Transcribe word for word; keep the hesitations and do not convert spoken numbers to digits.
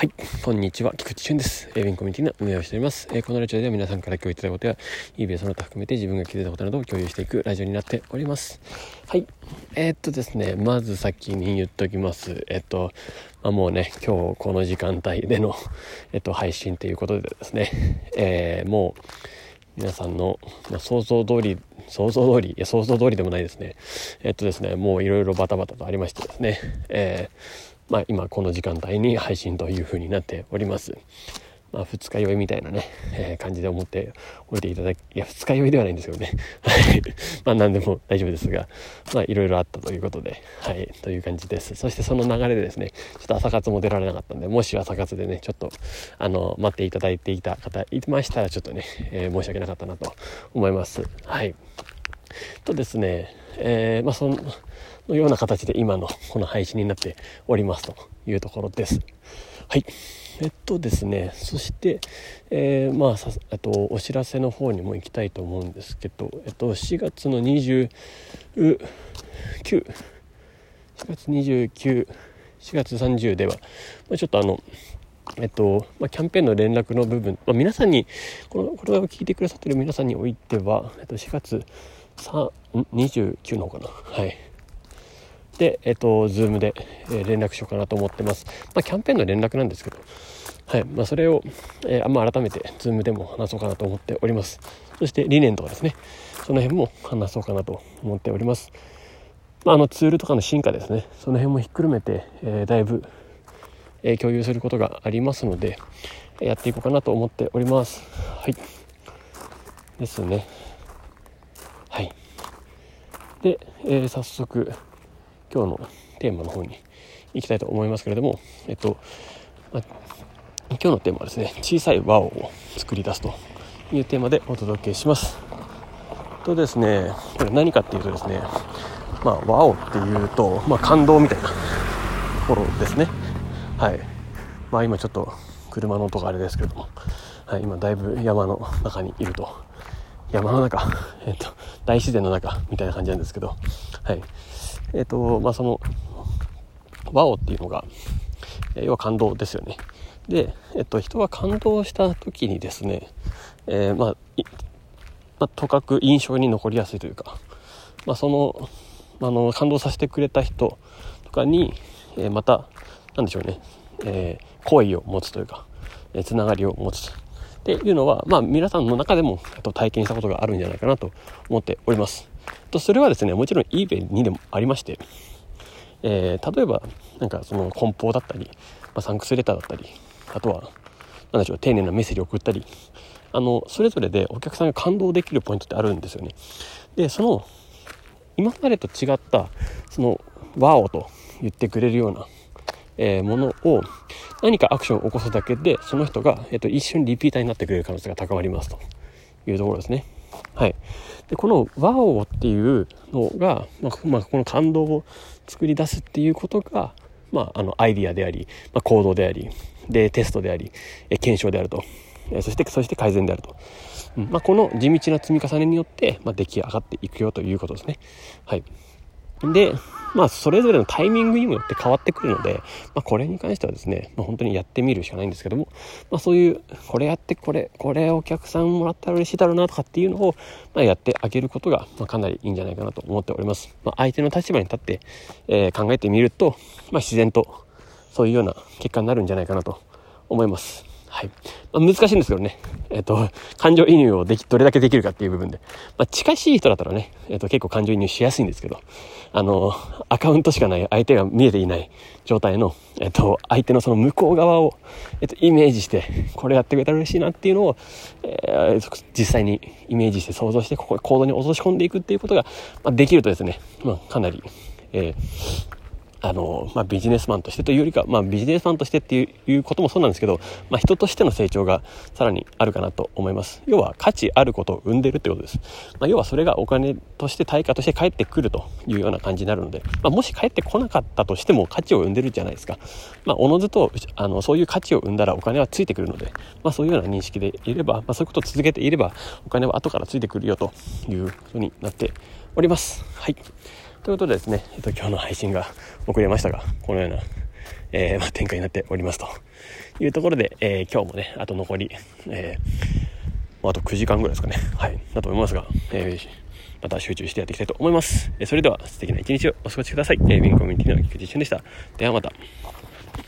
はい、こんにちは、菊池俊です。ウェビンコミュニティの運営をしております。えー、このラジオでは皆さんから今日言ってたことやイービーその他含めて自分が気づいたことなどを共有していくラジオになっております。はい、えー、っとですねまず先に言っときます。えー、っと、まあ、もうね今日この時間帯での、えー、っと配信ということでですね、えー、もう皆さんの想像通り想像通りいや想像通りでもないですね。えっとですねもういろいろバタバタとありましてですね、えー、まあ今この時間帯に配信という風になっております。まあ二日酔いみたいなね、えー、感じで思っておいていただきいや二日酔いではないんですけどねまあ何でも大丈夫ですが、まあいろいろあったということで、はいという感じです。そしてその流れでですねちょっと朝活も出られなかったんで、もし朝活でねちょっとあの待っていただいていた方いましたらちょっとね、えー、申し訳なかったなと思います。はいとですね、えー、まあそののような形で今のこの配信になっておりますというところです。はいえっとですねそして、えー、まあさあとお知らせの方にも行きたいと思うんですけど、えっとしがつのにじゅうきゅう しがつにじゅうきゅう しがつさんじゅうでは、まあ、ちょっとあのえっとまあ、キャンペーンの連絡の部分、まあ、皆さんにこのこれを聞いてくださっている皆さんにおいては、えっと、しがつにじゅうきゅうの方かなはいで、えっと、Zoom で、えー、連絡しようかなと思ってます。まあ、キャンペーンの連絡なんですけど、はいまあ、それを、えーまあ、改めて Zoom でも話そうかなと思っております。そして理念とかですねその辺も話そうかなと思っております。まあ、あのツールとかの進化ですねその辺もひっくるめて、えー、だいぶ共有することがありますのでやっていこうかなと思っております。はいですねはいで、えー、早速今日のテーマの方に行きたいと思いますけれども、えっと、まあ、今日のテーマはですね小さいワオを作り出すというテーマでお届けします。とですねこれ何かっていうとですねまあワオっていうと、まあ、感動みたいなところですね。はいまあ、今ちょっと車の音があれですけれども、はい、今だいぶ山の中にいると山の中、えっと、大自然の中みたいな感じなんですけど、はいえっとまあ、そのワオっていうのが要は感動ですよね。で、えっと、人は感動した時にですね、えーまあまあ、とかく印象に残りやすいというか、まあ、その、あの感動させてくれた人とかに、えー、またなんでしょうね、えー、好意を持つというか、えー、つながりを持つっていうのは、まあ、皆さんの中でもあと体験したことがあるんじゃないかなと思っております。とそれはですねもちろん eBay にでもありまして、えー、例えばなんかその梱包だったり、まあ、サンクスレターだったりあとはなんでしょう丁寧なメッセージを送ったりあのそれぞれでお客さんが感動できるポイントってあるんですよね。でその今までと違ったそのワオと言ってくれるようなえー、ものを何かアクションを起こすだけでその人が、えっと、一緒にリピーターになってくれる可能性が高まりますというところですね。はい、でこのワオっていうのが、まあまあ、この感動を作り出すっていうことが、まあ、あのアイディアであり、まあ、行動でありでテストであり、えー、検証であると、えー、そしてそして改善であると、うんまあ、この地道な積み重ねによって、まあ、出来上がっていくよということですね。はいで、まあ、それぞれのタイミングにもよって変わってくるので、まあ、これに関してはですね、まあ、本当にやってみるしかないんですけども、まあ、そういうこれやってこれこれお客さんもらったら嬉しいだろうなとかっていうのを、まあ、やってあげることが、まあ、かなりいいんじゃないかなと思っております。まあ、相手の立場に立って、えー、考えてみると、まあ、自然とそういうような結果になるんじゃないかなと思います。はいまあ、難しいんですけどね、えー、と感情移入をできどれだけできるかっていう部分で、まあ、近しい人だったらね、えー、と結構感情移入しやすいんですけどあのアカウントしかない相手が見えていない状態の、えー、と相手のその向こう側を、えー、とイメージしてこれやってくれたら嬉しいなっていうのを、えー、実際にイメージして想像してここ行動に落とし込んでいくっていうことが、まあ、できるとですね、まあ、かなり、えーあのまあ、ビジネスマンとしてというよりか、まあ、ビジネスマンとしてっていう、いうこともそうなんですけど、まあ、人としての成長がさらにあるかなと思います。要は価値あることを生んでるってことです。まあ、要はそれがお金として対価として返ってくるというような感じになるので、まあ、もし返ってこなかったとしても価値を生んでるじゃないですか。まあ、おのずとあのそういう価値を生んだらお金はついてくるので、まあ、そういうような認識でいれば、まあ、そういうことを続けていればお金は後からついてくるよということになっております。はいということでですね、えっと、今日の配信が遅れましたがこのような、えーまあ、展開になっておりますというところで、えー、今日もねあと残り、えー、あとくじかんぐらいですかね、はい、だと思いますが、えー、また集中してやっていきたいと思います。それでは素敵な一日をお過ごしください。ウィンコミュニティの菊池俊でした。ではまた。